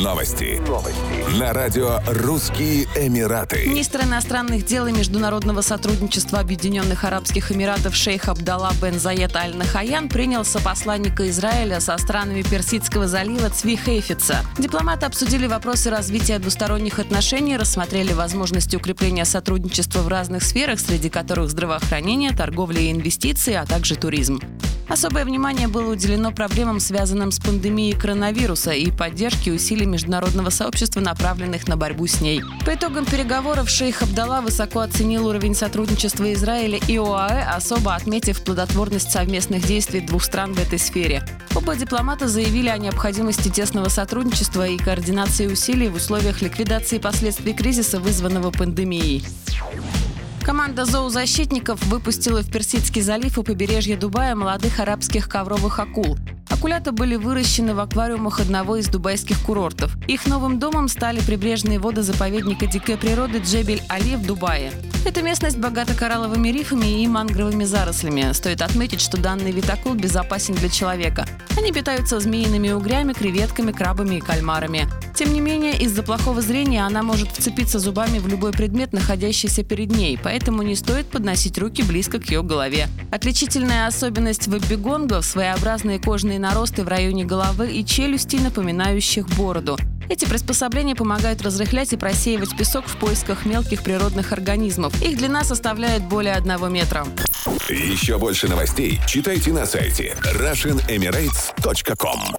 Новости. На радио «Русские Эмираты». Министр иностранных дел и международного сотрудничества Объединенных Арабских Эмиратов шейх Абдалла бен Заид Аль Нахайян принял сопосланника Израиля со странами Персидского залива Цви Хейфица. Дипломаты обсудили вопросы развития двусторонних отношений, рассмотрели возможности укрепления сотрудничества в разных сферах, среди которых здравоохранение, торговля и инвестиции, а также туризм. Особое внимание было уделено проблемам, связанным с пандемией коронавируса, и поддержке усилий международного сообщества, направленных на борьбу с ней. По итогам переговоров шейх Абдалла высоко оценил уровень сотрудничества Израиля и ОАЭ, особо отметив плодотворность совместных действий двух стран в этой сфере. Оба дипломата заявили о необходимости тесного сотрудничества и координации усилий в условиях ликвидации последствий кризиса, вызванного пандемией. Команда зоозащитников выпустила в Персидский залив и побережье Дубая молодых арабских ковровых акул. Акулята были выращены в аквариумах одного из дубайских курортов. Их новым домом стали прибрежные воды заповедника дикой природы Джебель-Али в Дубае. Эта местность богата коралловыми рифами и мангровыми зарослями. Стоит отметить, что данный вид акул безопасен для человека. Они питаются змеиными угрями, креветками, крабами и кальмарами. Тем не менее, из-за плохого зрения она может вцепиться зубами в любой предмет, находящийся перед ней, поэтому не стоит подносить руки близко к ее голове. Отличительная особенность веббегонгов – своеобразные кожные наросты в районе головы и челюстей, напоминающих бороду. Эти приспособления помогают разрыхлять и просеивать песок в поисках мелких природных организмов. Их длина составляет более 1 метра. Еще больше новостей читайте на сайте RussianEmirates.com.